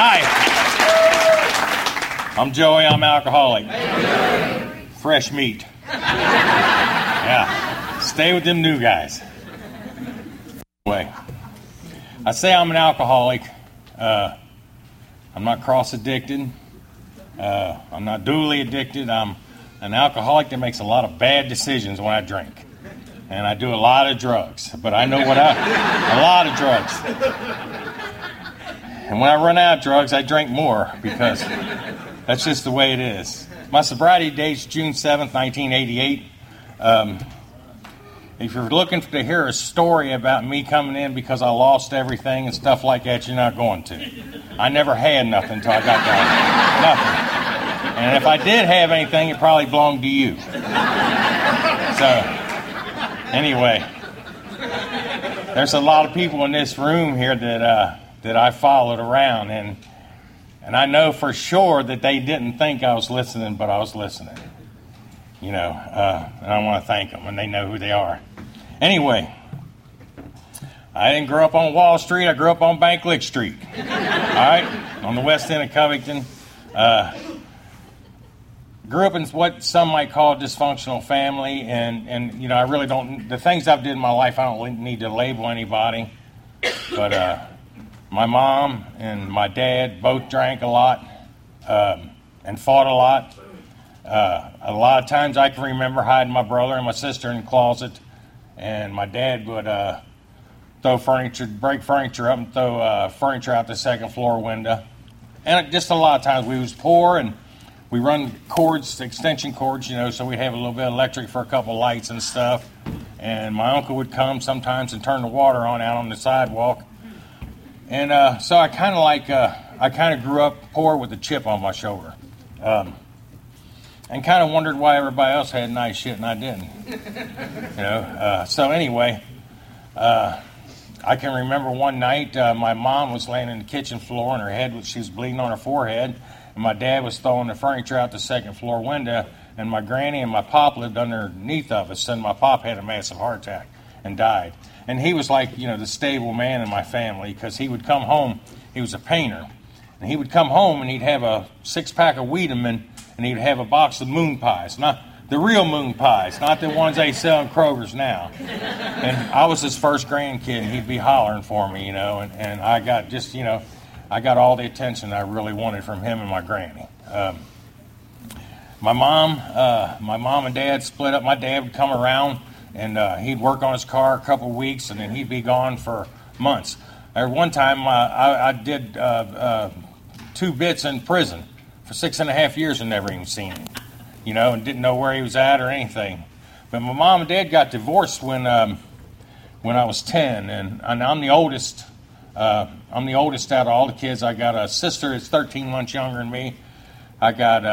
Hi. I'm Joey. I'm alcoholic. Fresh meat. Yeah. Stay with them new guys. Anyway, I say I'm an alcoholic. I'm not cross-addicted. I'm not dually addicted. I'm an alcoholic that makes a lot of bad decisions when I drink. And I do a lot of drugs. But I know what I... a lot of drugs. And when I run out of drugs, I drink more because that's just the way it is. My sobriety date's June 7th, 1988. If you're looking to hear a story about me coming in because I lost everything and stuff like that, you're not going to. I never had nothing until I got there. Nothing. And if I did have anything, it probably belonged to you. So... anyway, there's a lot of people in this room here that I followed around, and I know for sure that they didn't think I was listening, but I was listening. You know, and I want to thank them, and they know who they are. Anyway, I didn't grow up on Wall Street. I grew up on Banklick Street, all right, on the west end of Covington. Grew up in what some might call a dysfunctional family, and you know, I really don't, the things I've did in my life, I don't need to label anybody, but my mom and my dad both drank a lot and fought a lot. A lot of times I can remember hiding my brother and my sister in the closet, and my dad would break furniture up and throw furniture out the second floor window. And just a lot of times we was poor, and we run cords, extension cords, you know, so we'd have a little bit of electric for a couple of lights and stuff. And my uncle would come sometimes and turn the water on out on the sidewalk. And so I kind of grew up poor with a chip on my shoulder. And kind of wondered why everybody else had nice shit and I didn't. You know, so anyway, I can remember one night my mom was laying in the kitchen floor and she was bleeding on her forehead. My dad was throwing the furniture out the second floor window, and my granny and my pop lived underneath of us, and my pop had a massive heart attack and died. And he was like, you know, the stable man in my family, because he would come home, he was a painter, and he would come home and he'd have a six-pack of Wiedemann, and he'd have a box of moon pies, not the real moon pies, not the ones they sell in Kroger's now. And I was his first grandkid, and he'd be hollering for me, you know, and I got just, you know, I got all the attention I really wanted from him and my granny. My mom and dad split up. My dad would come around, and he'd work on his car a couple weeks, and then he'd be gone for months. At one time, I did 2 bits in prison for 6.5 years and never even seen him, you know, and didn't know where he was at or anything. But my mom and dad got divorced when I was 10, and I'm the oldest. I'm the oldest out of all the kids. I got a sister that's 13 months younger than me. I got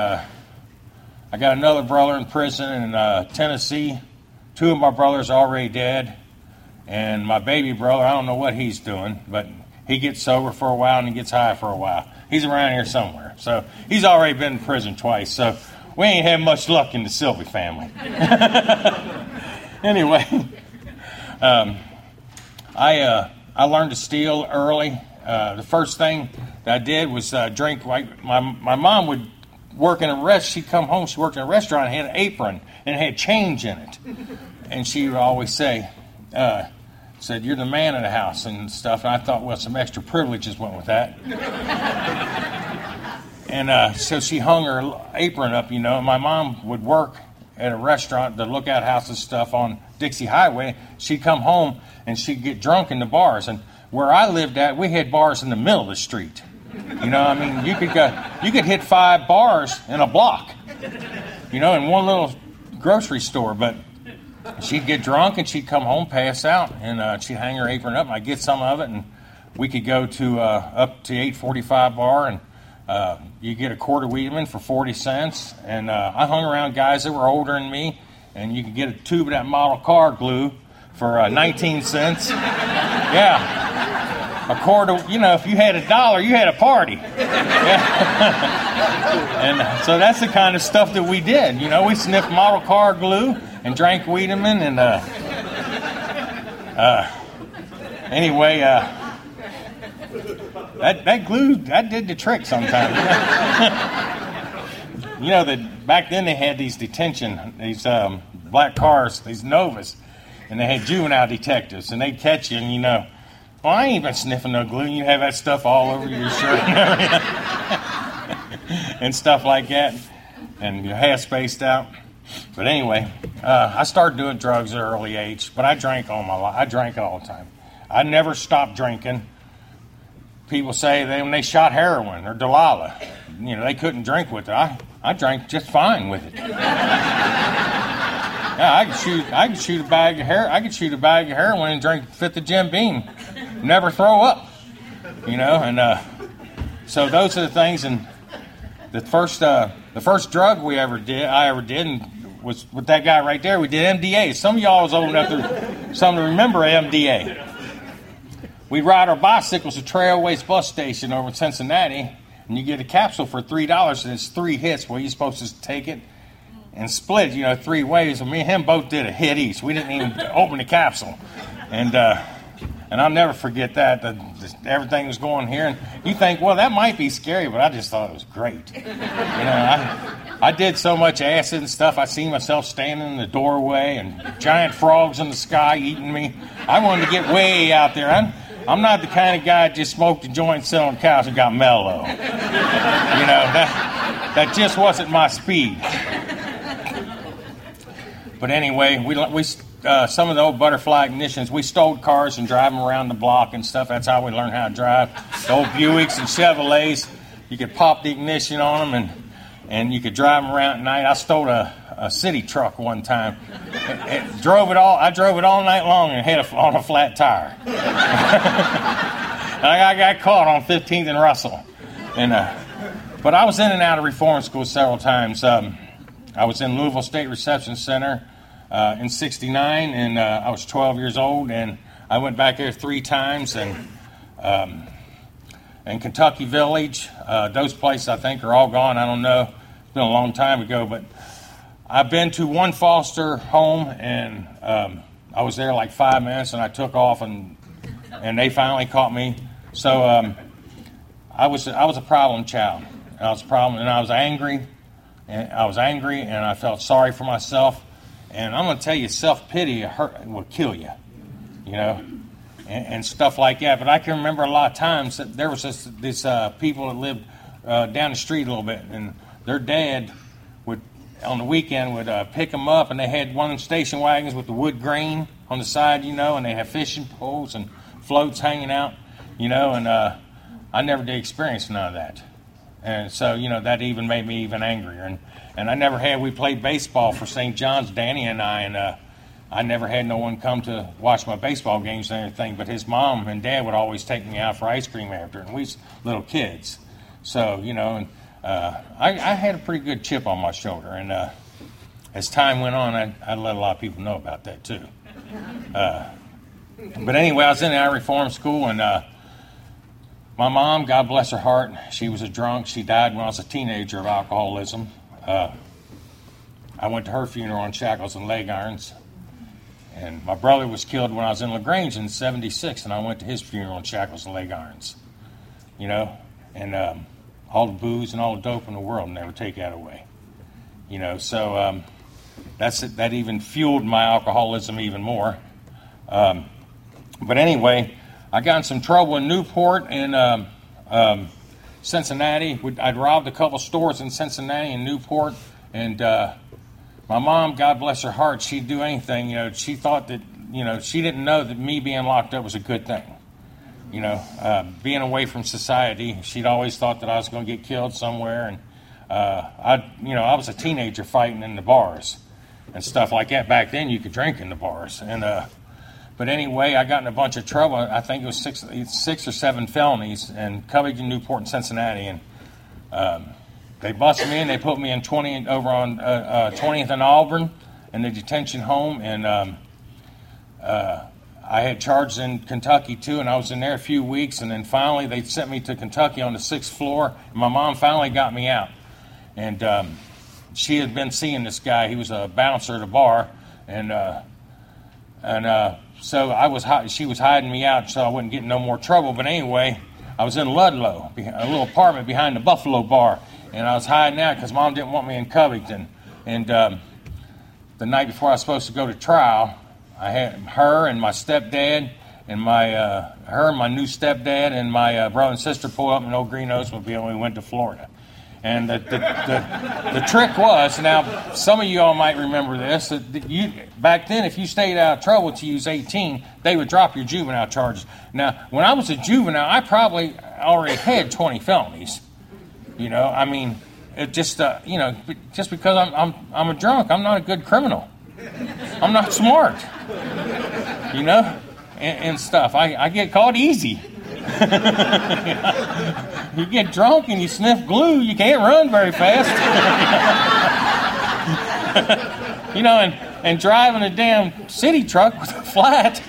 another brother in prison in Tennessee. 2 of my brothers are already dead. And my baby brother, I don't know what he's doing, but he gets sober for a while and he gets high for a while. He's around here somewhere. So he's already been in prison twice. So we ain't had much luck in the Sylvie family. Anyway, I learned to steal early. The first thing that I did was drink. Like my mom would work in a restaurant. She'd come home. She worked in a restaurant and had an apron and it had change in it. And she would always say, "said you're the man of the house and stuff." And I thought, well, some extra privileges went with that. And so she hung her apron up, you know. And my mom would work at a restaurant, the lookout house and stuff on Dixie Highway. She'd come home and she'd get drunk in the bars. And where I lived at, we had bars in the middle of the street. You know, I mean, you could hit 5 bars in a block, you know, in one little grocery store. But she'd get drunk and she'd come home, pass out, and she'd hang her apron up. And I'd get some of it, and we could go to up to 845 bar, and you get a quarter Wiedemann for 40 cents. And I hung around guys that were older than me, and you could get a tube of that model car glue for 19 cents. Yeah. A quarter, you know, if you had $1, you had a party. Yeah. And so that's the kind of stuff that we did. You know, we sniffed model car glue and drank Wiedemann. And anyway, That glue, that did the trick sometimes. You know, that back then they had these detention, these black cars, these Novas, and they had juvenile detectives, and they'd catch you, and you know, well, I ain't been sniffing no glue, and you have that stuff all over your shirt and everything, and stuff like that, and your hair spaced out. But anyway, I started doing drugs at an early age, but I drank all my life. I drank all the time. I never stopped drinking. People say that when they shot heroin or Dilaudid, you know, they couldn't drink with it. I drank just fine with it. Yeah, I could shoot a bag of hair. I could shoot a bag of heroin and drink a fifth of Jim Beam, never throw up. You know, and so those are the things. And the first drug I ever did, and was with that guy right there. We did MDA. Some of y'all was old enough to remember MDA. We'd ride our bicycles to Trailways bus station over in Cincinnati, and you get a capsule for $3, and it's 3 hits. Well, you're supposed to take it and split, you know, 3 ways. And me and him both did a hit each. We didn't even open the capsule. And I'll never forget that. Everything was going here. And you think, well, that might be scary, but I just thought it was great. You know, I did so much acid and stuff, I seen myself standing in the doorway and giant frogs in the sky eating me. I wanted to get way out there. I'm not the kind of guy that just smoked a joint and sat on the couch and got mellow. You know, that just wasn't my speed. But anyway, we some of the old butterfly ignitions, we stole cars and drive them around the block and stuff. That's how we learned how to drive. The old Buicks and Chevrolets, you could pop the ignition on them and you could drive them around at night. I stole a city truck one time. I drove it all night long and hit on a flat tire. And I got caught on 15th and Russell. And but I was in and out of reform school several times. I was in Louisville State Reception Center in '69, and I was 12 years old. And I went back there 3 times. And in Kentucky Village, those places I think are all gone. I don't know. It's been a long time ago, but. I've been to one foster home, and I was there like 5 minutes, and I took off, and they finally caught me. So I was a problem child. I was angry, and I felt sorry for myself. And I'm going to tell you, self-pity will kill you, you know, and stuff like that. But I can remember a lot of times that there was this people that lived down the street a little bit, and their dad on the weekend would pick them up, and they had one of them station wagons with the wood grain on the side, you know, and they have fishing poles and floats hanging out, you know, and I never did experience none of that. And so, you know, that even made me even angrier. And I never had, we played baseball for St. John's, Danny and I never had no one come to watch my baseball games and everything, but his mom and dad would always take me out for ice cream after, and we was little kids. So, you know, and I had a pretty good chip on my shoulder, and as time went on, I let a lot of people know about that too. But anyway, I was in our reform school, and my mom, God bless her heart, she was a drunk. She died when I was a teenager of alcoholism. I went to her funeral on shackles and leg irons, and my brother was killed when I was in LaGrange in '76, and I went to his funeral on shackles and leg irons, you know, and all the booze and all the dope in the world never take that away, you know. So that's it. That even fueled my alcoholism even more. But anyway, I got in some trouble in Newport and Cincinnati. I'd robbed a couple stores in Cincinnati and Newport, and my mom, God bless her heart, she'd do anything. You know, she thought that, you know, she didn't know that me being locked up was a good thing. You know, being away from society, she'd always thought that I was going to get killed somewhere. And I was a teenager fighting in the bars and stuff like that. Back then, you could drink in the bars. And but anyway, I got in a bunch of trouble. I think it was six or seven felonies in Covington, Newport, and Cincinnati. And they busted me and they put me in 20th and Auburn in the detention home. And I had charged in Kentucky, too, and I was in there a few weeks, and then finally they sent me to Kentucky on the 6th floor, and my mom finally got me out. And she had been seeing this guy. He was a bouncer at a bar, and so she was hiding me out so I wouldn't get in no more trouble. But anyway, I was in Ludlow, a little apartment behind the Buffalo Bar, and I was hiding out because Mom didn't want me in Covington. And the night before I was supposed to go to trial, I had her and my stepdad and my new stepdad and my brother and sister pulled up in old green automobile, and we went to Florida. And the trick was, now some of you all might remember this, that you, back then if you stayed out of trouble till you was 18, they would drop your juvenile charges. Now, when I was a juvenile, I probably already had 20 felonies. You know, I mean, it just just because I'm a drunk, I'm not a good criminal. I'm not smart. You know, and stuff. I get caught easy. You get drunk and you sniff glue, you can't run very fast. You know, and driving a damn city truck with a flat.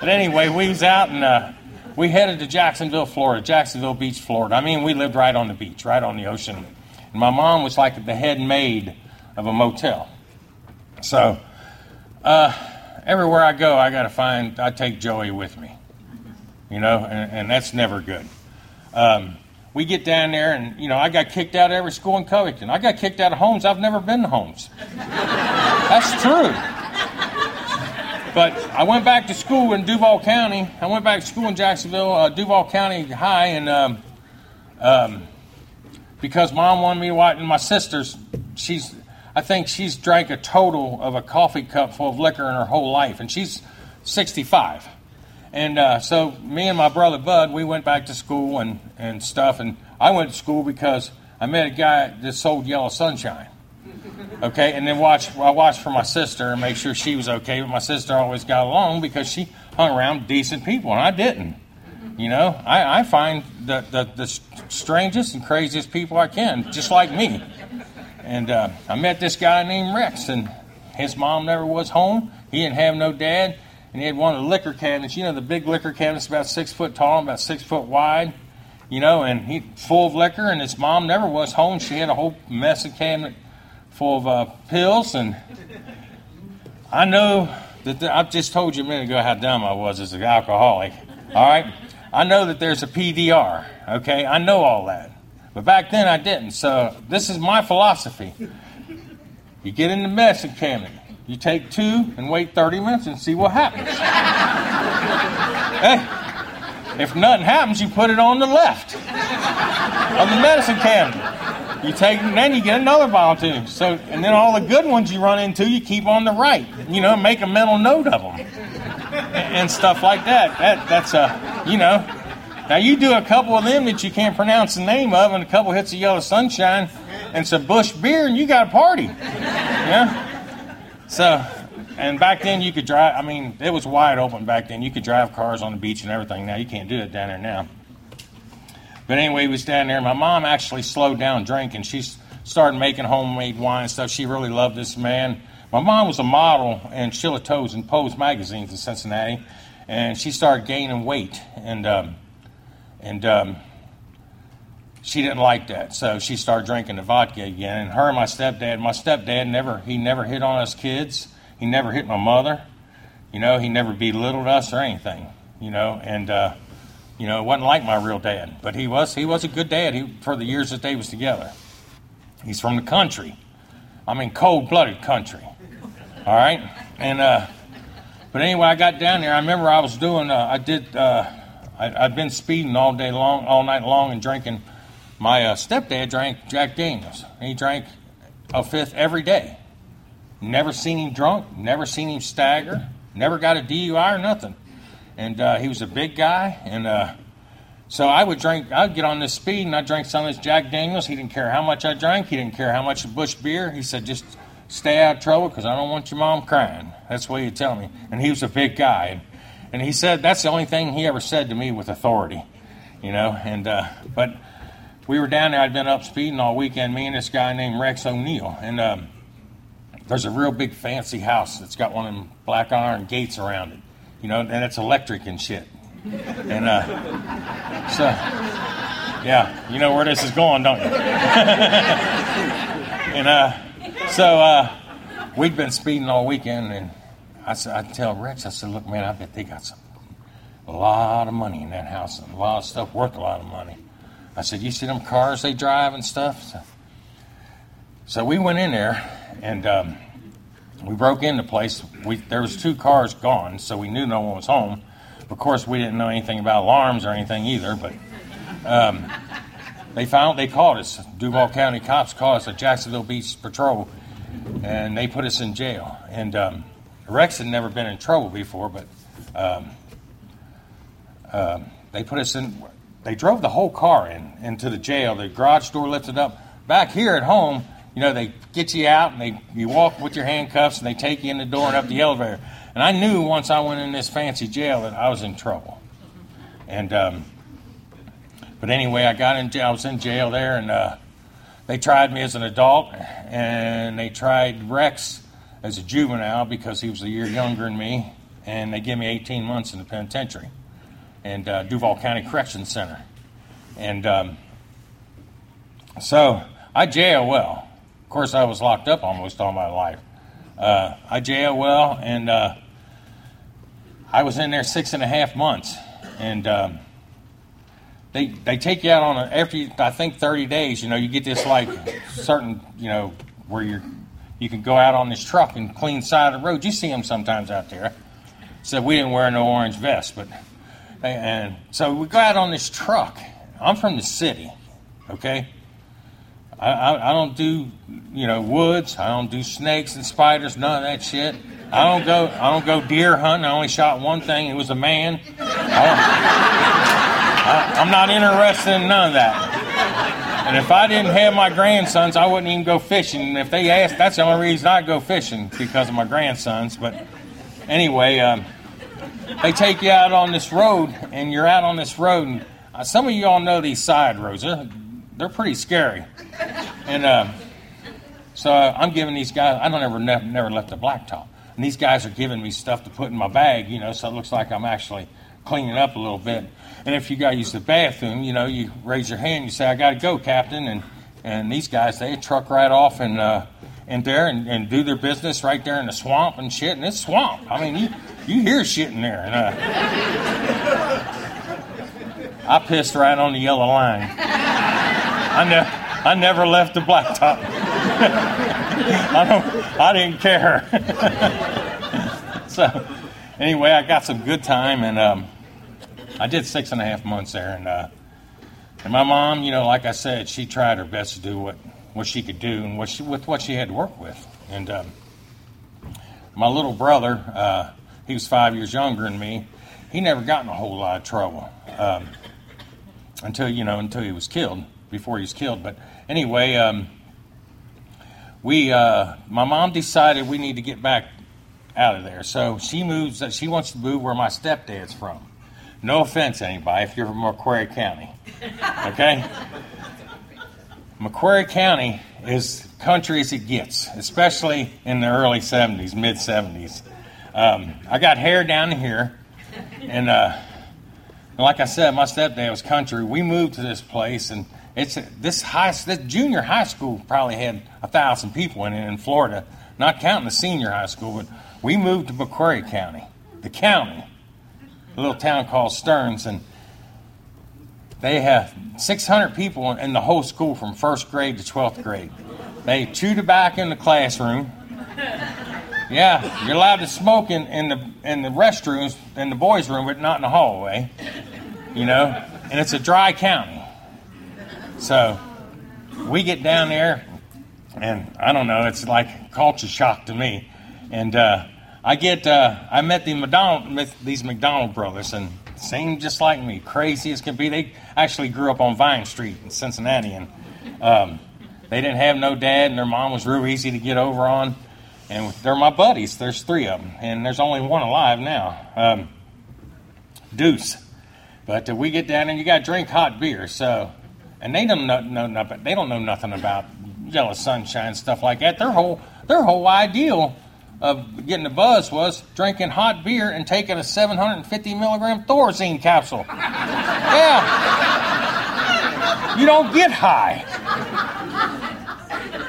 But anyway, we was out and we headed to Jacksonville, Florida, Jacksonville Beach, Florida. I mean, we lived right on the beach, right on the ocean. And my mom was like the head maid of a motel. So everywhere I go, I take Joey with me. You know, and that's never good. We get down there and, you know, I got kicked out of every school in Covington. I got kicked out of homes. I've never been to homes. That's true. But I went back to school in Duval County. I went back to school in Jacksonville, Duval County High, and because Mom wanted me to watch, and my sister's, I think she's drank a total of a coffee cup full of liquor in her whole life, and she's 65. And so me and my brother Bud, we went back to school and stuff. And I went to school because I met a guy that sold Yellow Sunshine. Okay, and then I watched for my sister and make sure she was okay. But my sister always got along because she hung around decent people, and I didn't. You know, I find the strangest and craziest people I can, just like me. And I met this guy named Rex, and his mom never was home. He didn't have no dad. And he had one of the liquor cabinets, you know, the big liquor cabinets, about 6 foot tall and about 6 foot wide, you know, and he full of liquor, and his mom never was home. She had a whole mess of cabinet full of pills. And I know that I've just told you a minute ago how dumb I was as an alcoholic, all right? I know that there's a PDR, okay? I know all that. But back then I didn't, so this is my philosophy. You get in the medicine cabinet. You take two and wait 30 minutes and see what happens. Hey, if nothing happens, you put it on the left of the medicine cabinet. You take, and then you get another bottle too. So, and then all the good ones you run into, you keep on the right. You know, make a mental note of them and stuff like that. That's a, you know. Now you do a couple of them that you can't pronounce the name of, and a couple hits of Yellow Sunshine and some Busch beer, and you got a party. Yeah. So, and back then you could drive, I mean, it was wide open back then. You could drive cars on the beach and everything. Now you can't do it down there now. But anyway, we was down there. My mom actually slowed down drinking. She started making homemade wine and stuff. She really loved this man. My mom was a model in Shillitoes and Pose magazines in Cincinnati. And she started gaining weight. And she didn't like that, so she started drinking the vodka again. And her and my stepdad never hit on us kids. He never hit my mother. You know, he never belittled us or anything. You know, and you know, it wasn't like my real dad, but he was a good dad. For the years that they was together. He's from the country. I mean, cold-blooded country. All right, and but anyway, I got down there. I remember I was doing. I'd been speeding all day long, all night long, and drinking. My stepdad drank Jack Daniels, and he drank a fifth every day. Never seen him drunk, never seen him stagger, never got a DUI or nothing. And he was a big guy, and so I'd get on this speed, and I'd drink some of this Jack Daniels. He didn't care how much I drank. He didn't care how much Busch beer. He said, just stay out of trouble because I don't want your mom crying. That's what he'd tell me. And he was a big guy. And he said that's the only thing he ever said to me with authority, you know. And but... we were down there. I'd been up speeding all weekend, me and this guy named Rex O'Neill. And there's a real big fancy house that's got one of them black iron gates around it, you know, and it's electric and shit. And so, yeah, you know where this is going, don't you? And so we'd been speeding all weekend, and I tell Rex, I said, look, man, I bet they got something. A lot of money in that house. A lot of stuff worth a lot of money. I said, you see them cars they drive and stuff? So we went in there, and we broke into the place. There was two cars gone, so we knew no one was home. Of course, we didn't know anything about alarms or anything either, but they called us. Duval County cops called us, a Jacksonville Beach patrol, and they put us in jail. And Rex had never been in trouble before, but they put us in. They drove the whole car into the jail. The garage door lifted up. Back here at home, you know, they get you out, and you walk with your handcuffs, and they take you in the door and up the elevator. And I knew once I went in this fancy jail that I was in trouble. And but anyway, I got in jail. I was in jail there, and they tried me as an adult, and they tried Rex as a juvenile because he was a year younger than me, and they gave me 18 months in the penitentiary and Duval County Correction Center. And so I jail well. Of course, I was locked up almost all my life. I jail well, and I was in there 6.5 months. And they take you out on after 30 days. You know, you get this like certain, you know, where you can go out on this truck and clean side of the road. You see them sometimes out there. So we didn't wear no orange vest, but and so we go out on this truck. I'm from the city, okay. I don't do, you know, woods. I don't do snakes and spiders, none of that shit. I don't go deer hunting. I only shot one thing. It was a man. I'm not interested in none of that. And if I didn't have my grandsons, I wouldn't even go fishing. And if they asked, that's the only reason I'd go fishing, because of my grandsons. But anyway, they take you out on this road, and you're out on this road. And some of you all know these side roads. They're pretty scary. And so I'm giving these guys, I don't never left the blacktop. And these guys are giving me stuff to put in my bag, you know, so it looks like I'm actually cleaning up a little bit. And if you got to use the bathroom, you know, you raise your hand, you say, I got to go, Captain. And these guys, they truck right off in there and do their business right there in the swamp and shit. And it's swamp. I mean, you hear shit in there. And I pissed right on the yellow line. I never left the blacktop. I didn't care. So, anyway, I got some good time, and I did 6.5 months there. And my mom, you know, like I said, she tried her best to do what she could do and what she had to work with. And my little brother, he was 5 years younger than me. He never got in a whole lot of trouble until he was killed. Before he was killed, but anyway, my mom decided we need to get back out of there, so she wants to move where my stepdad's from. No offense to anybody if you're from Macquarie County, okay? Macquarie County is country as it gets, especially in the early 70s, mid 70s. I got hair down here, and like I said, my stepdad was country. We moved to this place, and this junior high school probably had 1,000 people in it in Florida, not counting the senior high school. But we moved to Macquarie County, the county, a little town called Stearns, and they have 600 people in the whole school from first grade to 12th grade. They chew tobacco in the classroom. Yeah, you're allowed to smoke in the restrooms in the boys' room, but not in the hallway, you know. And it's a dry county. So we get down there, and I don't know, it's like culture shock to me. And I met these McDonald brothers, and seemed just like me, crazy as can be. They actually grew up on Vine Street in Cincinnati, and they didn't have no dad, and their mom was real easy to get over on. And they're my buddies. There's three of them, and there's only one alive now, Deuce. But we get down, and you got to drink hot beer, so... And they don't know nothing. They don't know nothing about Yellow Sunshine, stuff like that. Their whole ideal of getting the buzz was drinking hot beer and taking a 750 milligram Thorazine capsule. Yeah, you don't get high.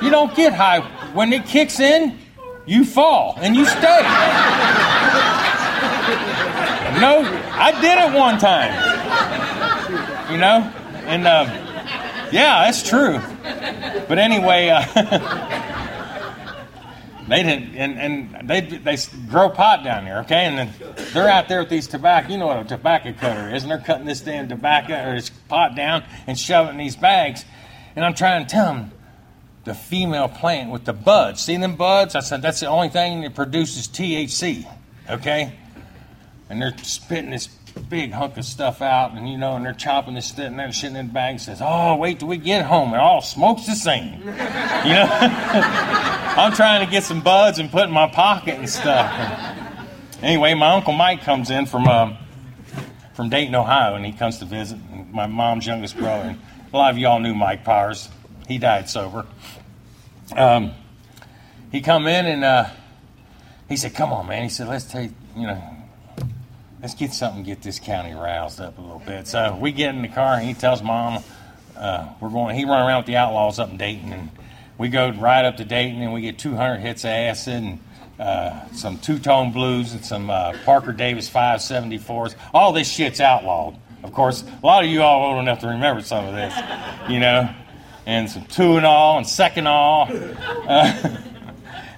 You don't get high. When it kicks in, you fall and you stay. No, I did it one time, you know, and yeah, that's true. But anyway, they didn't, and they grow pot down there, okay? And then they're out there with these tobacco. You know what a tobacco cutter is, and they're cutting this damn tobacco or this pot down and shoving it in these bags. And I'm trying to tell them, the female plant with the buds. See them buds? I said, that's the only thing that produces THC, okay? And they're spitting this big hunk of stuff out, and, you know, and they're chopping this shit and that shit in the bag and says, oh, wait till we get home. It all smokes the same, you know? I'm trying to get some buds and put in my pocket and stuff. Anyway, my Uncle Mike comes in from Dayton, Ohio, and he comes to visit, and my mom's youngest brother. And a lot of y'all knew Mike Powers. He died sober. He come in and he said, come on, man. He said, let's get something, get this county roused up a little bit. So we get in the car and he tells Mom, he run around with the outlaws up in Dayton. And we go right up to Dayton and we get 200 hits of acid and some two-tone blues and some Parker Davis 574s. All this shit's outlawed. Of course, a lot of you all old enough to remember some of this, you know. And some 2-and-all and 2-and-all.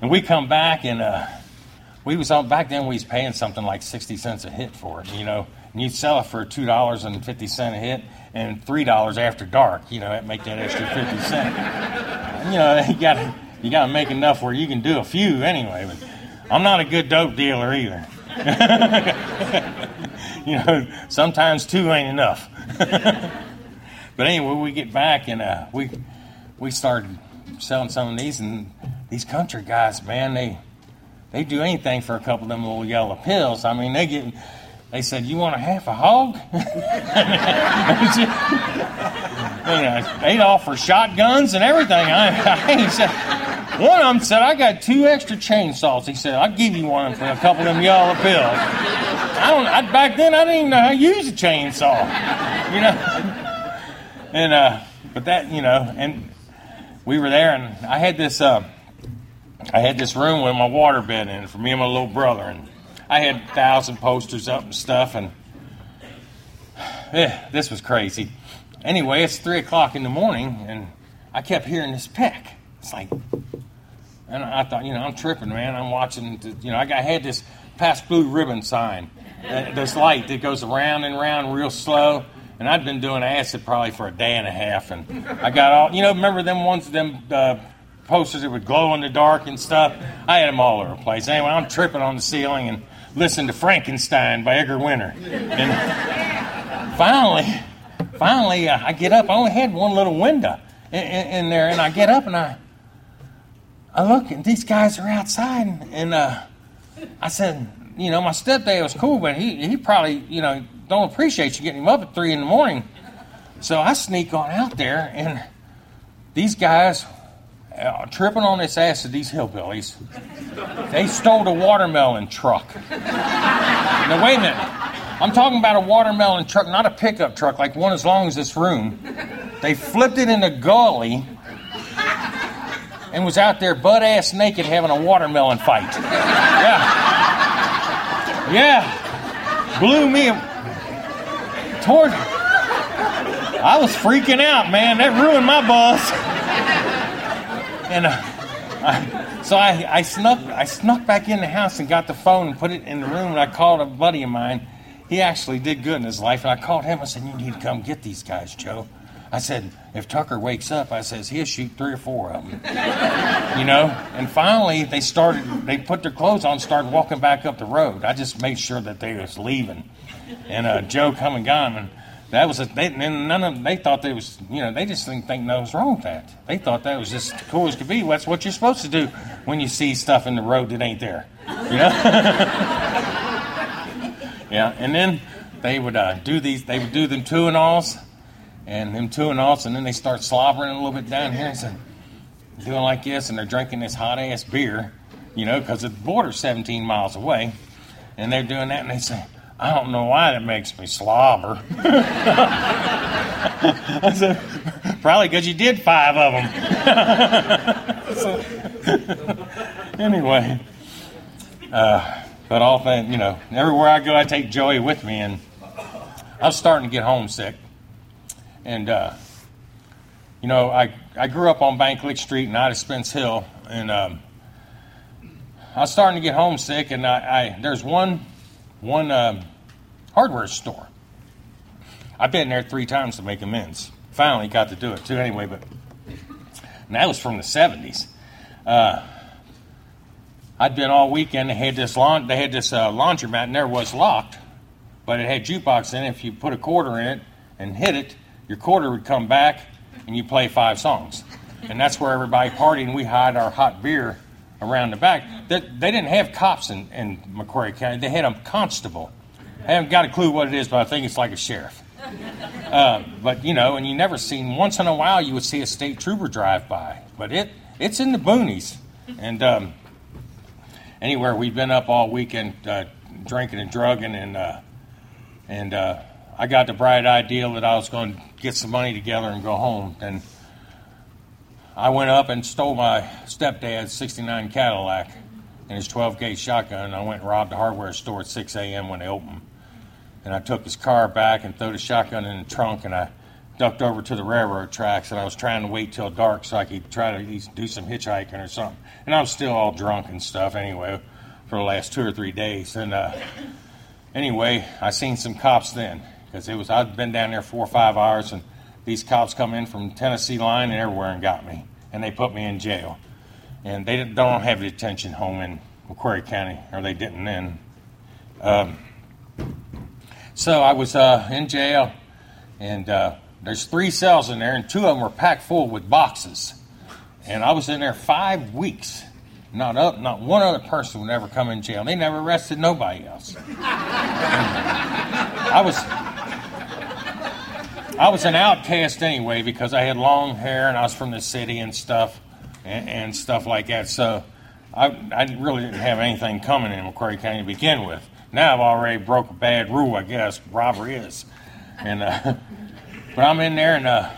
And we come back, and we was on, back then we was paying something like 60 cents a hit for it, you know. And you'd sell it for $2.50 a hit and $3 after dark, you know, that'd make that extra 50 cents. You know, you gotta make enough where you can do a few anyway. But I'm not a good dope dealer either. You know, sometimes two ain't enough. But anyway, we get back and we started selling some of these, and these country guys, man, they do anything for a couple of them little yellow pills. I mean, they said, you want a half a hog? You know, they'd offer shotguns and everything. One of them said, I got two extra chainsaws. He said, I'll give you one for a couple of them yellow pills. Back then, I didn't even know how to use a chainsaw, you know. And, but that, you know, and we were there and I had this room with my water bed in it for me and my little brother. And I had 1,000 posters up and stuff. And this was crazy. Anyway, it's 3:00 in the morning and I kept hearing this peck. It's like, and I thought, you know, I'm tripping, man. I'm watching, you know, I had this past Blue Ribbon sign, this light that goes around and around real slow. And I'd been doing acid probably for a day and a half, and I got all, you know, remember them ones, them posters that would glow in the dark and stuff? I had them all over the place. Anyway, I'm tripping on the ceiling and listening to Frankenstein by Edgar Winter. And finally, I get up. I only had one little window in there, and I get up and I look, and these guys are outside, and I said, you know, my stepdad was cool, but he probably, you know, don't appreciate you getting him up at 3 a.m. So I sneak on out there, and these guys tripping on this acid, these hillbillies, they stole a watermelon truck. Now, wait a minute. I'm talking about a watermelon truck, not a pickup truck, like one as long as this room. They flipped it in a gully and was out there butt-ass naked having a watermelon fight. Yeah. Yeah. Blew me... I was freaking out, man. That ruined my buzz. And so I snuck back in the house and got the phone and put it in the room. And I called a buddy of mine. He actually did good in his life. And I called him. I said, "You need to come get these guys, Joe." I said, "If Tucker wakes up, he'll shoot 3 or 4 of them." You know. And finally, they put their clothes on, and started walking back up the road. I just made sure that they was leaving. And Joe come and gone, and that was none of them. They thought they was, you know, they just didn't think nothing was wrong with that. They thought that was just cool as could be. That's what you're supposed to do when you see stuff in the road that ain't there, you know. Yeah, and then they would do them 2-and-alls, and then they start slobbering a little bit down here and said, doing like this, and they're drinking this hot ass beer, you know, because the border's 17 miles away, and they're doing that, and they say, I don't know why that makes me slobber. I said, probably because you did 5 of them. So, anyway, but all things, you know, everywhere I go, I take Joey with me, and I was starting to get homesick. And, you know, I grew up on Banklick Street and out of Spence Hill. And I was starting to get homesick. And there's one hardware store. I've been there 3 times to make amends. Finally got to do it, too, anyway. But and that was from the 70s. I'd been all weekend. They had this laundromat, and there was locked, but it had jukebox in it. If you put a quarter in it and hit it, your quarter would come back, and you play 5 songs. And that's where everybody partied, and we hide our hot beer around the back. They didn't have cops in Macquarie County. They had a constable. I haven't got a clue what it is, but I think it's like a sheriff. But, you know, and you never seen, once in a while you would see a state trooper drive by. But it's in the boonies. And anywhere, we've been up all weekend drinking and drugging, and I got the bright idea that I was going to get some money together and go home. And I went up and stole my stepdad's 69 Cadillac and his 12-gauge shotgun, and I went and robbed the hardware store at 6 a.m. when they opened. And I took his car back and threw the shotgun in the trunk, and I ducked over to the railroad tracks, and I was trying to wait till dark so I could try to at least do some hitchhiking or something. And I was still all drunk and stuff anyway for the last 2 or 3 days. And anyway, I seen some cops then, because I'd been down there 4 or 5 hours, and these cops come in from Tennessee line and everywhere and got me, and they put me in jail. And they don't have a detention home in Macquarie County, or they didn't then. So I was in jail, and there's 3 cells in there, and 2 of them were packed full with boxes. And I was in there 5 weeks. Not one other person would ever come in jail. They never arrested nobody else. I was an outcast anyway, because I had long hair and I was from the city and stuff and stuff like that. So I really didn't have anything coming in Macquarie County to begin with. Now I've already broke a bad rule, I guess. Robbery is. And, but I'm in there, and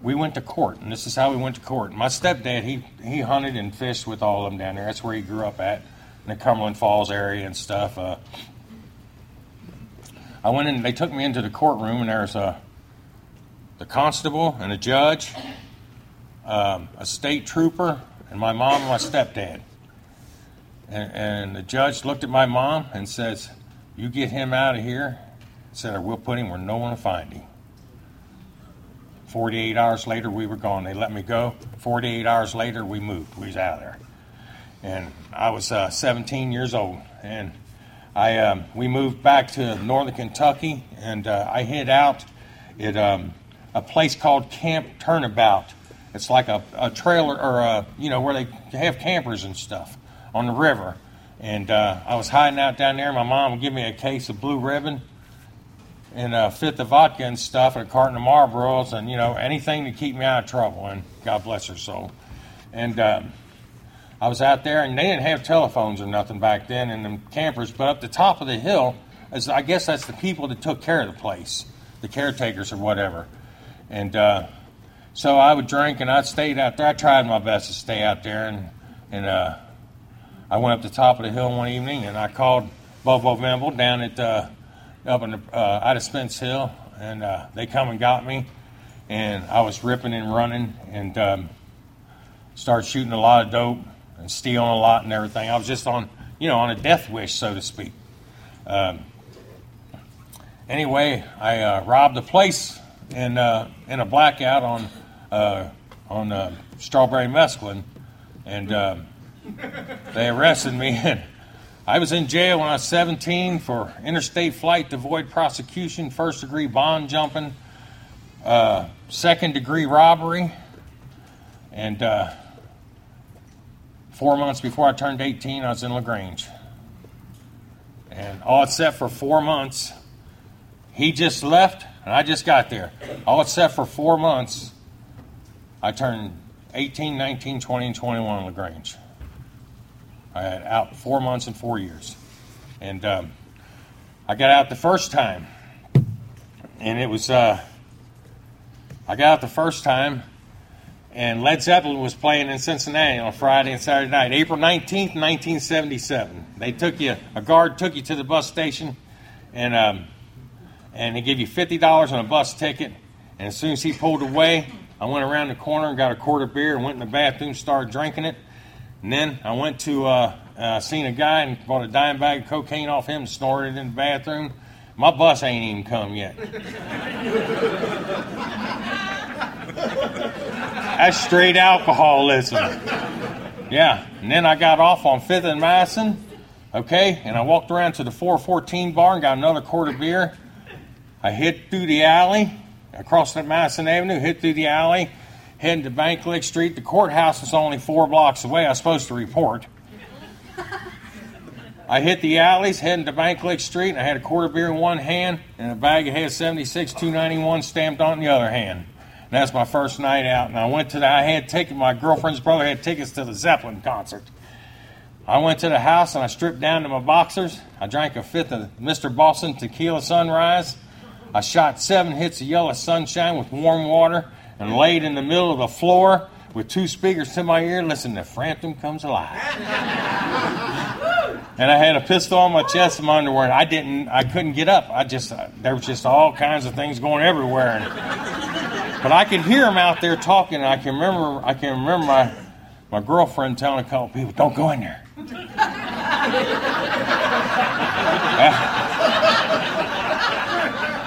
we went to court, and this is how we went to court. My stepdad, he hunted and fished with all of them down there. That's where he grew up at, in the Cumberland Falls area and stuff. I went in, they took me into the courtroom, and there's the constable and a judge, a state trooper, and my mom and my stepdad. And the judge looked at my mom and says, "You get him out of here," said, "or we'll put him where no one will find him." 48 hours later, we were gone. They let me go. 48 hours later, we moved. We was out of there. And I was 17 years old. And we moved back to northern Kentucky, and I hid out at a place called Camp Turnabout. It's like a trailer or, where they have campers and stuff on the river, and I was hiding out down there. My mom would give me a case of Blue Ribbon and a fifth of vodka and stuff and a carton of Marlboros and, anything to keep me out of trouble, and God bless her soul. And I was out there, and they didn't have telephones or nothing back then in them campers, but up the top of the hill, I guess that's the people that took care of the place, the caretakers or whatever. And so I would drink, and I stayed out there. I tried my best to stay out there, and I went up the top of the hill one evening, and I called Bobo Vimble down at out of Spence Hill, and they come and got me, and I was ripping and running, and started shooting a lot of dope and stealing a lot and everything. I was just on a death wish, so to speak. Anyway, I robbed a place in a blackout on strawberry mescaline, and. They arrested me, and I was in jail when I was 17 for interstate flight to avoid prosecution, first-degree bond jumping, second-degree robbery, and 4 months before I turned 18, I was in LaGrange. And all except for 4 months, he just left, and I just got there. All except for 4 months, I turned 18, 19, 20, and 21 in LaGrange. I had out 4 months and 4 years. And I got out the first time. And it was, and Led Zeppelin was playing in Cincinnati on a Friday and Saturday night, April 19th, 1977. They took you, a guard took you to the bus station, and and they give you $50 on a bus ticket. And as soon as he pulled away, I went around the corner and got a quart of beer and went in the bathroom, started drinking it. And then I went to seen a guy and bought a dime bag of cocaine off him and snorted it in the bathroom. My bus ain't even come yet. That's straight alcoholism. Yeah, and then I got off on 5th and Madison, okay, and I walked around to the 414 bar and got another quart of beer. I hit through the alley, across the Madison Avenue, hit through the alley, heading to Banklick Street. The courthouse was only 4 blocks away. I was supposed to report. I hit the alleys, heading to Banklick Street, and I had a quart of beer in one hand and a bag of Head 76 291 stamped on the other hand. And that's my first night out. And I went to the, I had taken, my girlfriend's brother had tickets to the Zeppelin concert. I went to the house and I stripped down to my boxers. I drank a fifth of Mr. Boston Tequila Sunrise. I shot 7 hits of Yellow Sunshine with warm water and laid in the middle of the floor with 2 speakers to my ear, listening to Frampton Comes Alive. And I had a pistol on my chest and my underwear. And I couldn't get up. There was just all kinds of things going everywhere. But I could hear them out there talking. And I can remember my girlfriend telling a couple people, "Don't go in there."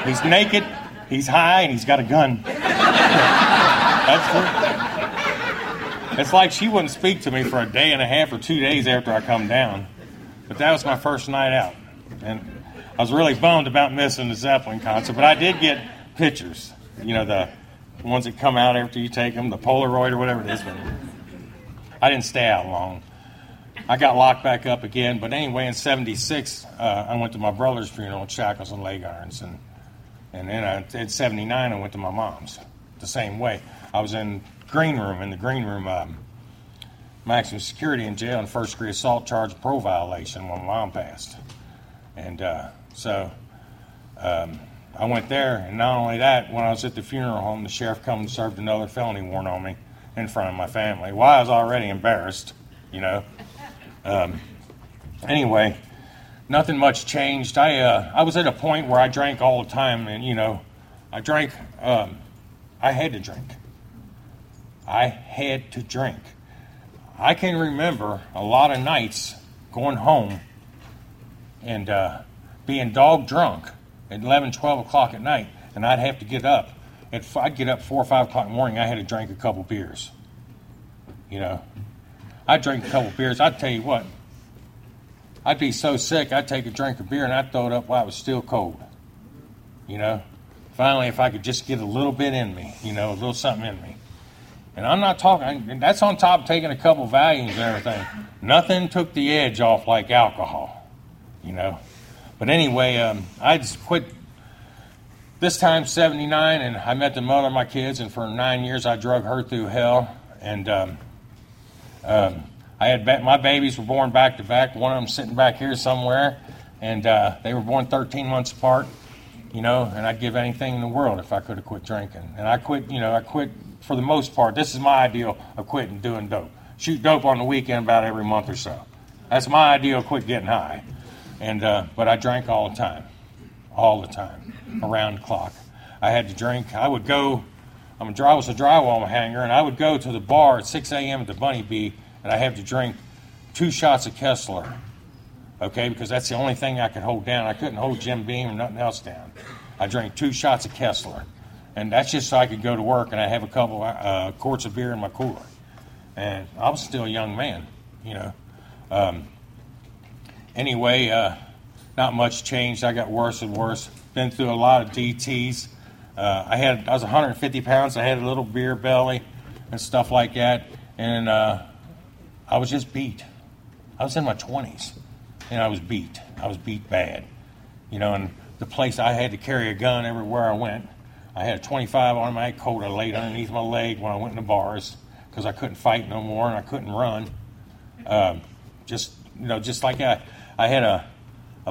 He's naked, he's high, and he's got a gun. That's cool. It's like she wouldn't speak to me for a day and a half or 2 days after I come down. But that was my first night out. And I was really bummed about missing the Zeppelin concert, but I did get pictures. You know, the ones that come out after you take them, the Polaroid or whatever it is. But I didn't stay out long. I got locked back up again. But anyway, in 76, I went to my brother's funeral at Shackles and Leg Irons. And then in 79, I went to my mom's the same way. I was in the green room, maximum security in jail and first degree assault charge of parole violation when my mom passed. And so I went there, and not only that, when I was at the funeral home, the sheriff come and served another felony warrant on me in front of my family. Well, I was already embarrassed, you know. Anyway, nothing much changed. I was at a point where I drank all the time, and, you know, I had to drink. I can remember a lot of nights going home and being dog drunk at 11, 12 o'clock at night, and I'd have to get up. I'd get up 4 or 5 o'clock in the morning. I had to drink a couple beers, you know. I'd drink a couple beers. I'd tell you what, I'd be so sick, I'd take a drink of beer, and I'd throw it up while it was still cold, you know. Finally, if I could just get a little bit in me, you know, a little something in me. And I'm not talking, that's on top of taking a couple Valiums and everything. Nothing took the edge off like alcohol, you know. But anyway, I just quit this time, 79, and I met the mother of my kids, and for 9 years I drug her through hell. And I had my babies were born back to back, one of them sitting back here somewhere, and they were born 13 months apart, you know, and I'd give anything in the world if I could have quit drinking. And I quit. For the most part, this is my ideal of quitting doing dope. Shoot dope on the weekend about every month or so. That's my ideal of quit getting high. And but I drank all the time, around the clock. I had to drink. I was a drywall hanger, and I would go to the bar at 6 a.m. at the Bunny Bee, and I had to drink 2 shots of Kessler, okay, because that's the only thing I could hold down. I couldn't hold Jim Beam or nothing else down. I drank 2 shots of Kessler. And that's just so I could go to work and I have a couple quarts of beer in my cooler. And I was still a young man, you know. Anyway, not much changed. I got worse and worse. Been through a lot of DTs. I was 150 pounds. I had a little beer belly and stuff like that. And I was just beat. I was in my 20s, and I was beat. I was beat bad. You know, and the place I had to carry a gun everywhere I went. I had a 25 automatic Colt I laid underneath my leg when I went in the bars because I couldn't fight no more and I couldn't run. Just like I had a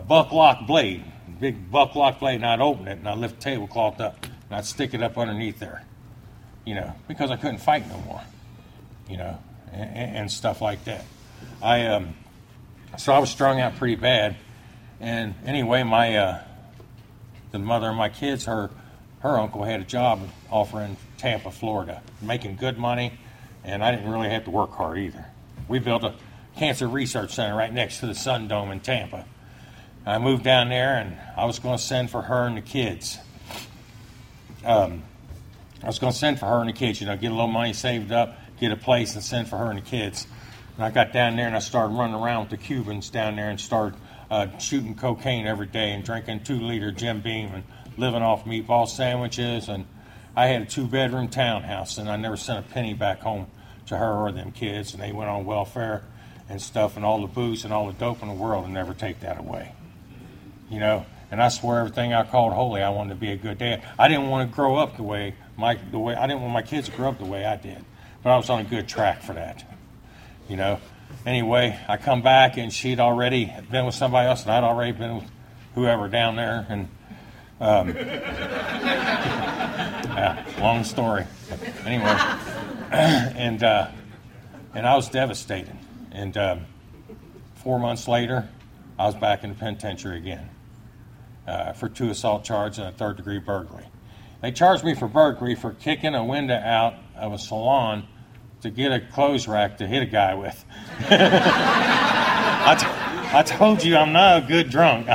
bucklock blade, a big bucklock blade, and I'd open it and I'd lift the tablecloth up and I'd stick it up underneath there, you know, because I couldn't fight no more, you know, and stuff like that. So I was strung out pretty bad. And anyway, my the mother of my kids, her uncle had a job offer in Tampa, Florida, making good money, and I didn't really have to work hard either. We built a cancer research center right next to the Sun Dome in Tampa. I moved down there, and I was going to send for her and the kids. You know, get a little money saved up, get a place, and send for her and the kids. And I got down there, and I started running around with the Cubans down there and started shooting cocaine every day and drinking 2-liter Jim Beam and living off meatball sandwiches. And I had a 2-bedroom townhouse, and I never sent a penny back home to her or them kids, and they went on welfare and stuff, and all the booze and all the dope in the world, and never take that away, you know. And I swear everything I called holy, I wanted to be a good dad. I didn't want to grow up I didn't want my kids to grow up the way I did, but I was on a good track for that, you know. Anyway, I come back, and she'd already been with somebody else, and I'd already been with whoever down there, and yeah, long story. Anyway, and I was devastated. And 4 months later, I was back in the penitentiary again for 2 assault charges and a 3rd-degree burglary. They charged me for burglary for kicking a window out of a salon to get a clothes rack to hit a guy with. I told you I'm not a good drunk.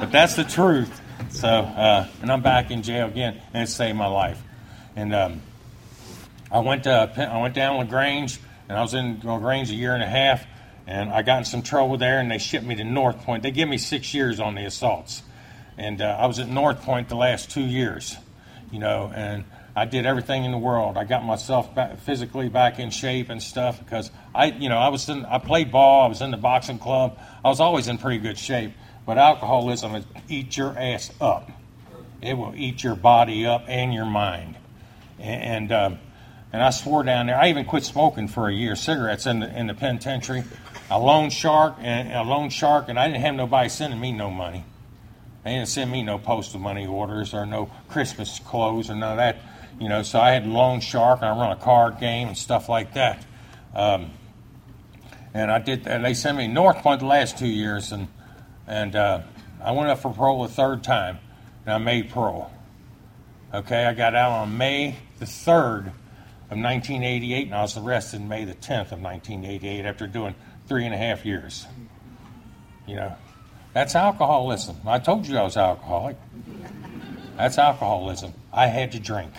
But that's the truth. So, and I'm back in jail again, and it saved my life. And I went down LaGrange, and I was in LaGrange a 1.5 years, and I got in some trouble there, and they shipped me to North Point. They give me 6 years on the assaults, and I was at North Point the last 2 years, you know, and I did everything in the world. I got myself back, physically back in shape and stuff, because I played ball, I was in the boxing club, I was always in pretty good shape, but alcoholism will eat your ass up. It will eat your body up and your mind, and I swore down there. I even quit smoking for a year, cigarettes in the penitentiary. A loan shark, and I didn't have nobody sending me no money. They didn't send me no postal money orders or no Christmas clothes or none of that, you know. So I had a loan shark, and I run a card game and stuff like that. And I did. And they sent me to North Point the last 2 years, and I went up for parole the 3rd time, and I made parole. Okay, I got out on May the 3rd. Of 1988, and I was arrested May the 10th of 1988 after doing 3.5 years. You know, that's alcoholism. I told you I was alcoholic. That's alcoholism. I had to drink.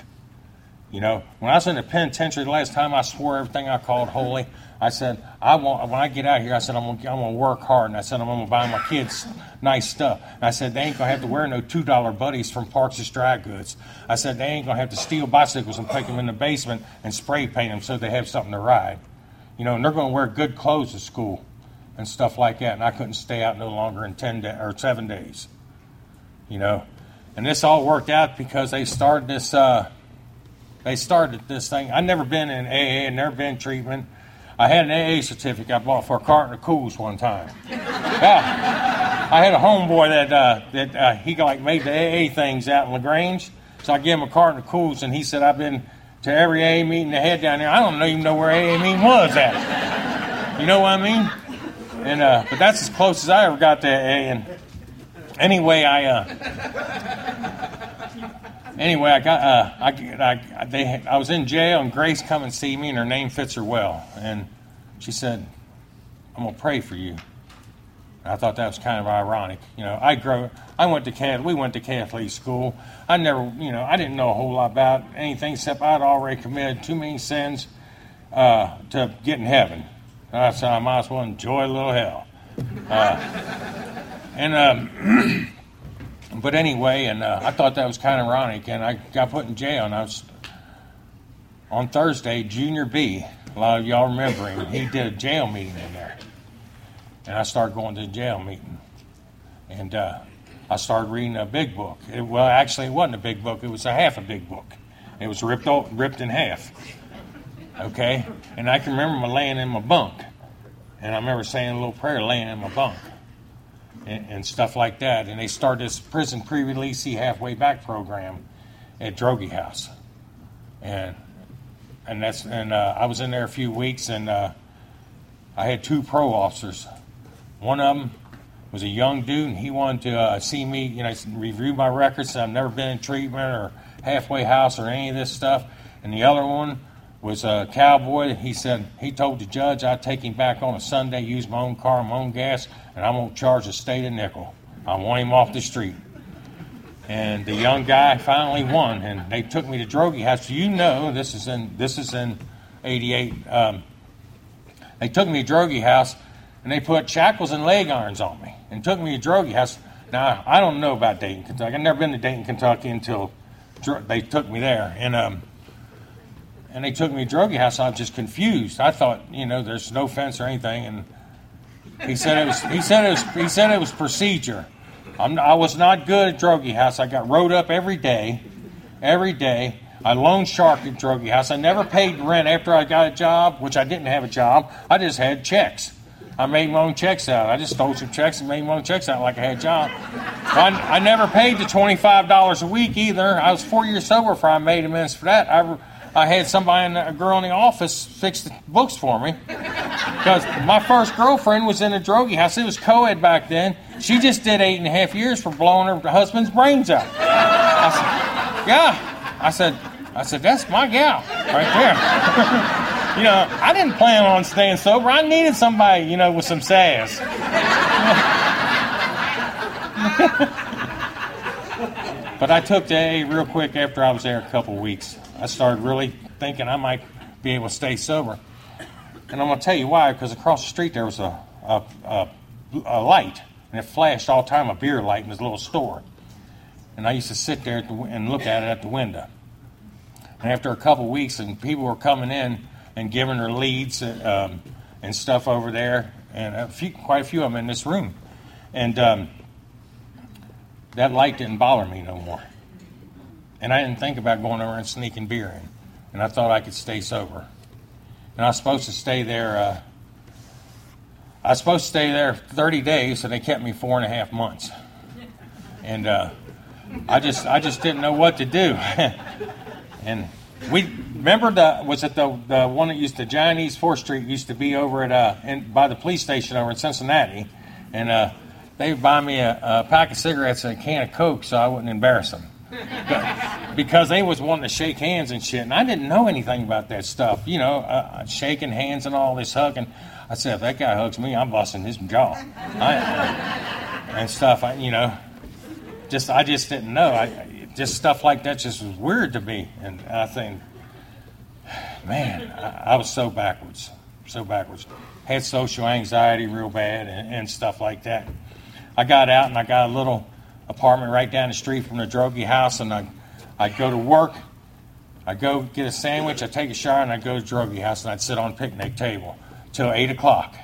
You know, when I was in the penitentiary the last time, I swore everything I called holy. I said, when I get out of here, I said, I'm gonna work hard, and I said, I'm gonna buy my kids nice stuff. And I said, they ain't gonna have to wear no $2 buddies from Parks' Dry Goods. I said, they ain't gonna have to steal bicycles and take them in the basement and spray paint them so they have something to ride. You know, and they're gonna wear good clothes to school and stuff like that. And I couldn't stay out no longer than 7 days. You know, and this all worked out because they started this. They started this thing. I'd never been in AA and never been in treatment. I had an AA certificate I bought for a carton of Kools one time. Yeah. I had a homeboy that he made the AA things out in LaGrange, so I gave him a carton of Kools, and he said, I've been to every AA meeting they had down there. I don't even know where AA meeting was at. You know what I mean? And but that's as close as I ever got to AA. And anyway, I was in jail, and Grace come and see me, and her name fits her well. And she said, I'm going to pray for you. And I thought that was kind of ironic. You know, we went to Catholic school. I didn't know a whole lot about anything except I'd already committed too many sins to get in heaven. And I said, I might as well enjoy a little hell. But anyway, I thought that was kind of ironic, and I got put in jail, and I was on Thursday, Junior B, a lot of y'all remember him, he did a jail meeting in there, and I started going to the jail meeting, and I started reading a big book. It wasn't a big book, it was a half a big book. It was ripped in half, okay? And I can remember me laying in my bunk, and I remember saying a little prayer laying in my bunk. And stuff like that, and they started this prison pre-release halfway back program at Drogy House, and I was in there a few weeks, and I had 2 parole officers. One of them was a young dude, and he wanted to see me, you know, review my records. I've never been in treatment or halfway house or any of this stuff. And the other one was a cowboy. He said, he told the judge, I'd take him back on a Sunday, use my own car, my own gas, and I'm going to charge the state a nickel. I want him off the street. And the young guy finally won, and they took me to Drogy House. You know, this is in 88. They took me to Drogy House, and they put shackles and leg irons on me and took me to Drogy House. Now, I don't know about Dayton, Kentucky. I've never been to Dayton, Kentucky until they took me there. And they took me to Drogy House. I was just confused. I thought, you know, there's no fence or anything. And he said it was procedure. I was not good at Drogy House. I got rode up every day. I loan sharked at Drogy House. I never paid rent after I got a job, which I didn't have a job. I just had checks. I made my own checks out. I just stole some checks and made my own checks out like I had a job. I never paid the $25 a week either. I was 4 years sober before I made amends for that. I had a girl in the office, fix the books for me. Because my first girlfriend was in a Drogy House. It was co-ed back then. She just did 8.5 years for blowing her husband's brains out. I said, that's my gal right there. You know, I didn't plan on staying sober. I needed somebody, you know, with some sass. But I took to AA real quick after I was there a couple weeks. I started really thinking I might be able to stay sober. And I'm going to tell you why, because across the street there was a light, and it flashed all the time, a beer light in this little store. And I used to sit there and look at it at the window. And after a couple of weeks, and people were coming in and giving their leads and stuff over there, and quite a few of them in this room. And that light didn't bother me no more. And I didn't think about going over and sneaking beer in. And I thought I could stay sober. And I was supposed to stay there. I was supposed to stay there 30 days, so they kept me 4.5 months. And I just didn't know what to do. And we remember the one that used to Chinese 4th Street used to be over at by the police station over in Cincinnati, and they would buy me a pack of cigarettes and a can of Coke so I wouldn't embarrass them. But because they was wanting to shake hands and shit, and I didn't know anything about that stuff, you know, shaking hands and all this hugging. I said, if that guy hugs me, I'm busting his jaw and stuff. I just didn't know. Just stuff like that just was weird to me, and I think, man, I was so backwards. Had social anxiety real bad and stuff like that. I got out and I got a little apartment right down the street from the Drogy House, and I'd go to work, I'd go get a sandwich, I'd take a shower, and I'd go to Drogy House, and I'd sit on a picnic table till 8 o'clock.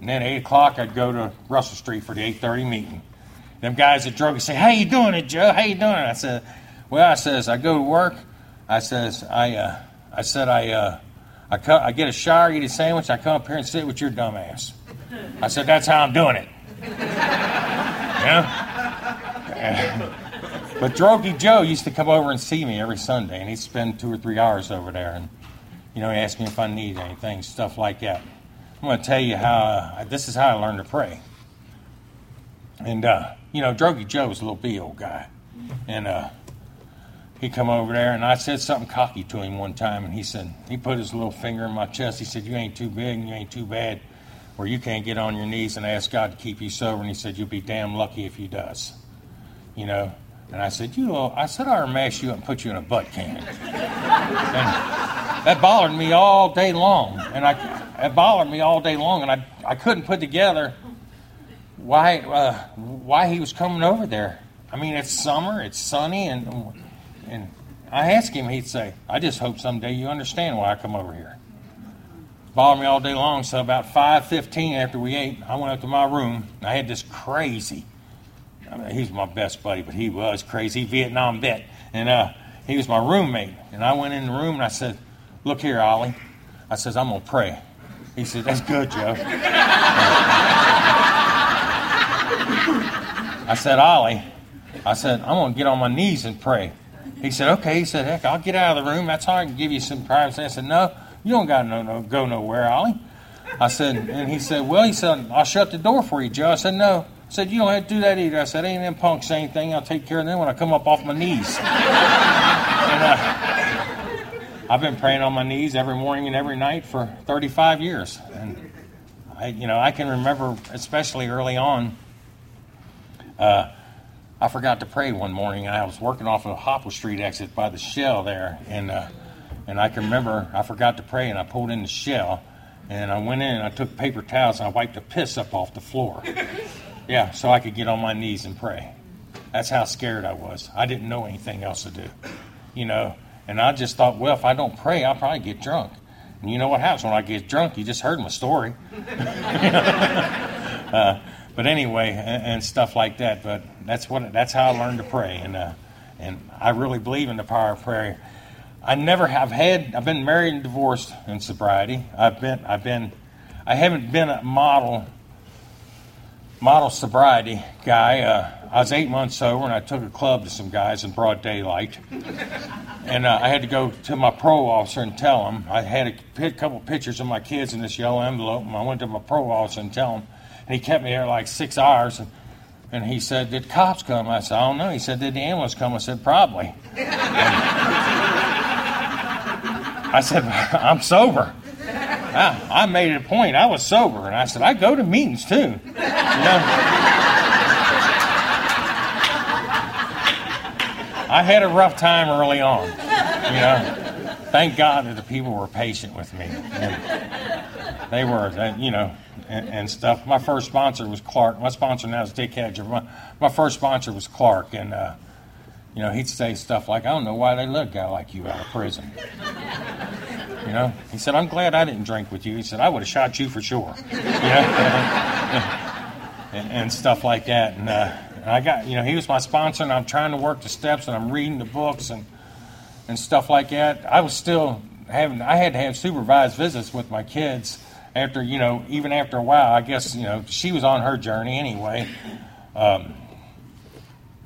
And then 8 o'clock, I'd go to Russell Street for the 8:30 meeting. Them guys at Drogy say, how you doing it, Joe? How you doing it? I said, well, I go to work. I get a shower, eat a sandwich, I come up here and sit with your dumb ass. I said, that's how I'm doing it. Yeah. But Drogy Joe used to come over and see me every Sunday, and he'd spend 2 or 3 hours over there, and, you know, he asked me if I needed anything, stuff like that. I'm going to tell you how, this is how I learned to pray. And, you know, Drogy Joe was a little bitty old guy, and he'd come over there, and I said something cocky to him one time, and he put his little finger in my chest, he said, you ain't too big and you ain't too bad, or you can't get on your knees and ask God to keep you sober, and he said, you'll be damn lucky if you does. You know, and I said, I'll mash you up and put you in a butt can. And that bothered me all day long. And I couldn't put together why he was coming over there. I mean, it's summer, it's sunny, and I asked him, he'd say, I just hope someday you understand why I come over here. Bothered me all day long, so about 5:15 after we ate, I went up to my room, and I had this crazy... I mean, he's my best buddy, but he was crazy, Vietnam vet. And he was my roommate. And I went in the room and I said, look here, Ollie. I says, I'm going to pray. He said, that's good, Joe. I said, Ollie, I'm going to get on my knees and pray. He said, okay. He said, heck, I'll get out of the room. That's how I can give you some privacy. I said, no, you don't got to go nowhere, Ollie. I said, and he said, well, I'll shut the door for you, Joe. I said, no. I said, you don't have to do that either. I said, ain't them punks anything. I'll take care of them when I come up off my knees. I've been praying on my knees every morning and every night for 35 years. And, I can remember, especially early on, I forgot to pray one morning. I was working off of Hopple Street exit by the Shell there. And I can remember I forgot to pray, and I pulled in the Shell. And I went in, and I took paper towels, and I wiped the piss up off the floor. Yeah, so I could get on my knees and pray. That's how scared I was. I didn't know anything else to do, And I just thought, well, if I don't pray, I'll probably get drunk. And you know what happens when I get drunk? You just heard my story. But anyway, and stuff like that. But that's how I learned to pray. And I really believe in the power of prayer. I've been married and divorced in sobriety. I haven't been a model sobriety guy. I was 8 months sober, and I took a club to some guys in broad daylight. And I had to go to my parole officer and tell him. I had a couple pictures of my kids in this yellow envelope, and I went to my parole officer and tell him. And he kept me there like 6 hours, and he said, did cops come? I said, I don't know. He said, did the ambulance come? I said, probably. I said, I'm sober. I made it a point. I was sober. And I said, I go to meetings too. I had a rough time early on. Thank God that the people were patient with me. And they were, and stuff. My first sponsor was Clark. My sponsor now is Dick Hedger. My first sponsor was Clark. And, he'd say stuff like, I don't know why they let a guy like you out of prison. He said, I'm glad I didn't drink with you. He said, I would have shot you for sure. And stuff like that. And I got, he was my sponsor, and I'm trying to work the steps, and I'm reading the books and stuff like that. I was still I had to have supervised visits with my kids after, even after a while. I guess, she was on her journey anyway. But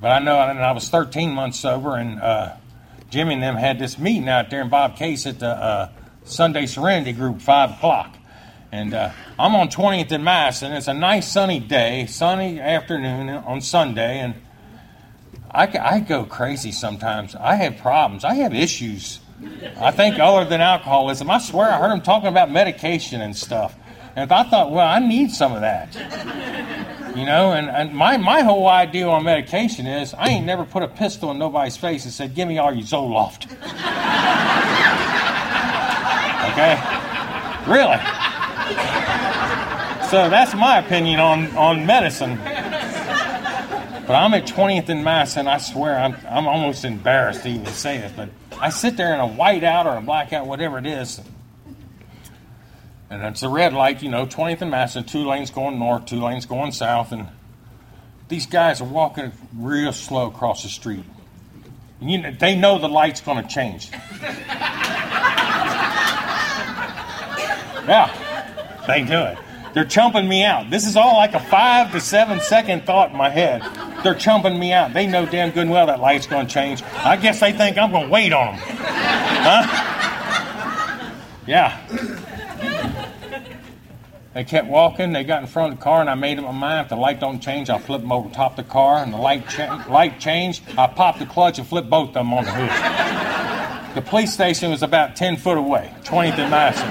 I know, and I was 13 months sober, and Jimmy and them had this meeting out there, and Bob Case at the Sunday Serenity Group, 5 o'clock. And I'm on 20th and Madison. It's a nice sunny day, sunny afternoon on Sunday, and I go crazy sometimes. I have problems. I have issues, I think, other than alcoholism. I swear I heard them talking about medication and stuff. And I thought, well, I need some of that. And my whole idea on medication is I ain't never put a pistol in nobody's face and said, give me all your Zoloft. Okay? Really? So that's my opinion on medicine. But I'm at 20th and Madison. I swear I'm almost embarrassed to even say this, but I sit there in a whiteout or a blackout, whatever it is, and it's a red light, 20th and Madison, 2 lanes going north, 2 lanes going south, and these guys are walking real slow across the street. And they know the light's going to change. Yeah, they do it. They're chumping me out. This is all like a 5 to 7 second thought in my head. They're chumping me out. They know damn good and well that light's going to change. I guess they think I'm going to wait on them. Huh? Yeah. They kept walking. They got in front of the car, and I made up my mind. If the light don't change, I'll flip them over the top of the car. And the light changed. I popped the clutch and flipped both of them on the hood. The police station was about 10 foot away, 20th and Madison.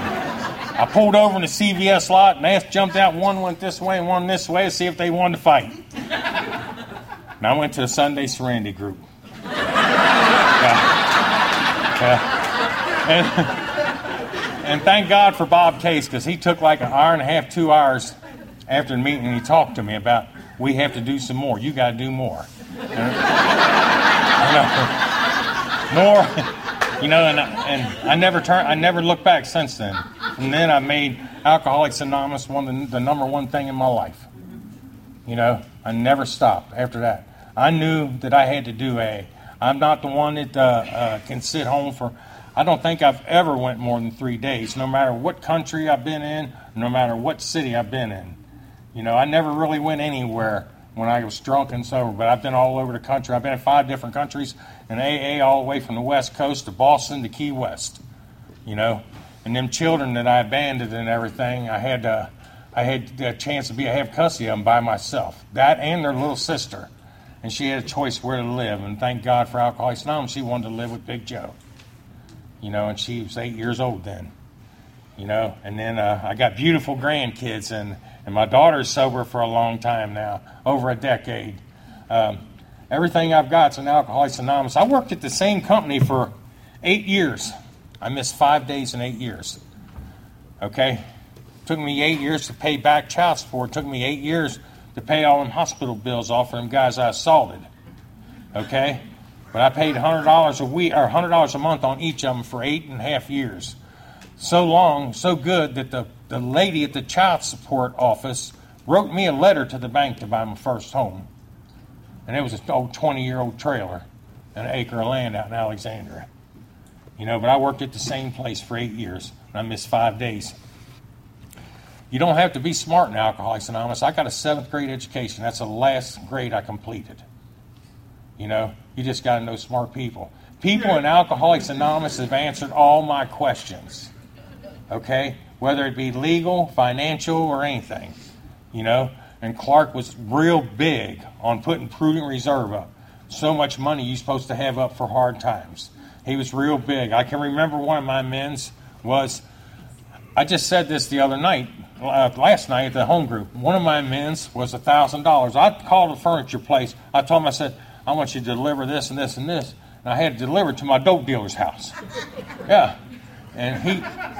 I pulled over in the CVS lot, and they jumped out. One went this way and one this way to see if they wanted to fight. And I went to the Sunday Serenity Group. And thank God for Bob Case, because he took like 1.5 hours, 2 hours after the meeting, and he talked to me about, we have to do some more. You got to do more. And I never looked back since then. And then I made Alcoholics Anonymous the number one thing in my life. I never stopped after that. I knew that I had to do I'm not the one that can sit home for... I don't think I've ever went more than 3 days, no matter what country I've been in, no matter what city I've been in. I never really went anywhere when I was drunk and sober, but I've been all over the country. I've been in 5 different countries, and AA all the way from the West Coast to Boston to Key West. And them children that I abandoned and everything, I had I had the chance to be, I have custody of them by myself, that and their little sister. And she had a choice where to live, and thank God for Alcoholics Anonymous, she wanted to live with Big Joe. You know, and she was 8 years old then. You know, and then I got beautiful grandkids, and my daughter's sober for a long time now, over a decade. Everything I've got's in Alcoholics Anonymous. I worked at the same company for 8 years. I missed 5 days in 8 years. Okay? Took me 8 years to pay back child support. Took me 8 years to pay all them hospital bills off for them guys I assaulted. Okay? But I paid $100 a week or $100 a month on each of them for 8.5 years. So long, so good that the lady at the child support office wrote me a letter to the bank to buy my first home. And it was an old 20-year-old trailer and an acre of land out in Alexandria. You know, but I worked at the same place for 8 years, and I missed 5 days. You don't have to be smart in Alcoholics Anonymous. I got a 7th grade education. That's the last grade I completed. You know, you just got to know smart people. People in Alcoholics Anonymous have answered all my questions, okay, whether it be legal, financial, or anything, you know. And Clark was real big on putting prudent reserve up, so much money you're supposed to have up for hard times. He was real big. I can remember one of my men's was, I just said this the other night, last night at the home group. One of my men's was $1,000. I called a furniture place. I told him, I said, I want you to deliver this and this and this. And I had to deliver it to my dope dealer's house. Yeah. And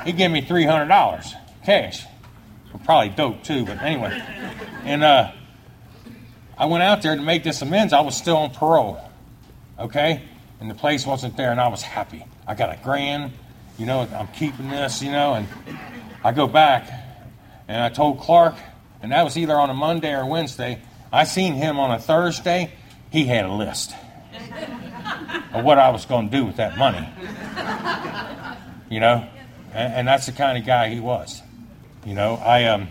he gave me $300 cash. Well, probably dope too, but anyway. And I went out there to make this amends. I was still on parole. Okay? And the place wasn't there, and I was happy. I got $1,000. You know, I'm keeping this, you know. And I go back. And I told Clark, and that was either on a Monday or Wednesday. I seen him on a Thursday. He had a list of what I was going to do with that money. You know? And that's the kind of guy he was. You know, I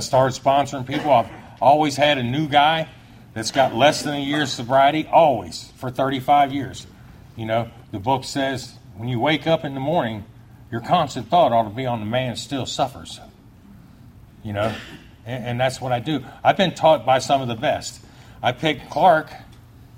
started sponsoring people. I've always had a new guy that's got less than a year's sobriety, always, for 35 years. You know, the book says when you wake up in the morning, your constant thought ought to be on the man that still suffers. You know, and that's what I do. I've been taught by some of the best. I picked Clark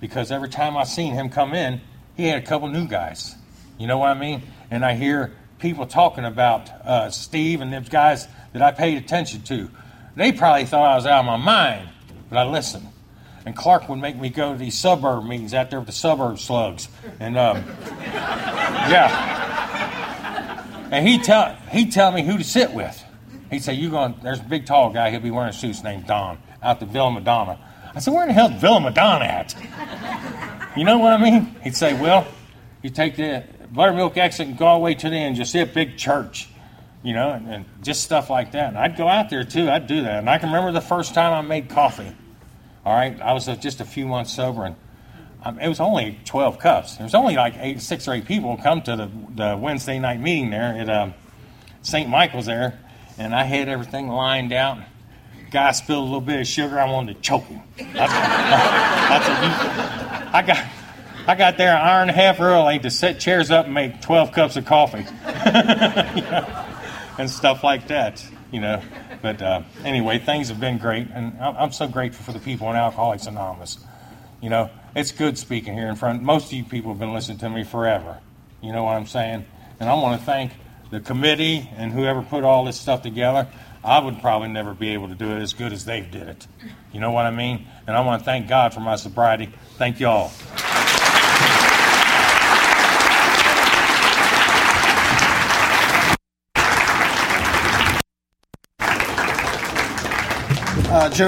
because every time I seen him come in, he had a couple new guys. You know what I mean? And I hear people talking about Steve and them guys that I paid attention to. They probably thought I was out of my mind, but I listened. And Clark would make me go to these suburb meetings out there with the suburb slugs. And, yeah. And he'd tell me who to sit with. He'd say, there's a big tall guy, he'll be wearing a suit, his name's Don, out to Villa Madonna. I said, where in the hell's Villa Madonna at? You know what I mean? He'd say, well, you take the Buttermilk exit and go all the way to the end, you'll see a big church, you know, and just stuff like that. And I'd go out there, too. I'd do that. And I can remember the first time I made coffee, all right? I was just a few months sober, and it was only 12 cups. There was only like 6 or 8 people come to the Wednesday night meeting there at St. Michael's there. And I had everything lined out. Guy spilled a little bit of sugar. I wanted to choke him. I got there an hour and a half early to set chairs up and make 12 cups of coffee, you know, and stuff like that. You know, but anyway, things have been great, and I'm so grateful for the people in Alcoholics Anonymous. You know, it's good speaking here in front. Most of you people have been listening to me forever. You know what I'm saying? And I want to thank the committee and whoever put all this stuff together. I would probably never be able to do it as good as they did it. You know what I mean? And I want to thank God for my sobriety. Thank you all. Joe.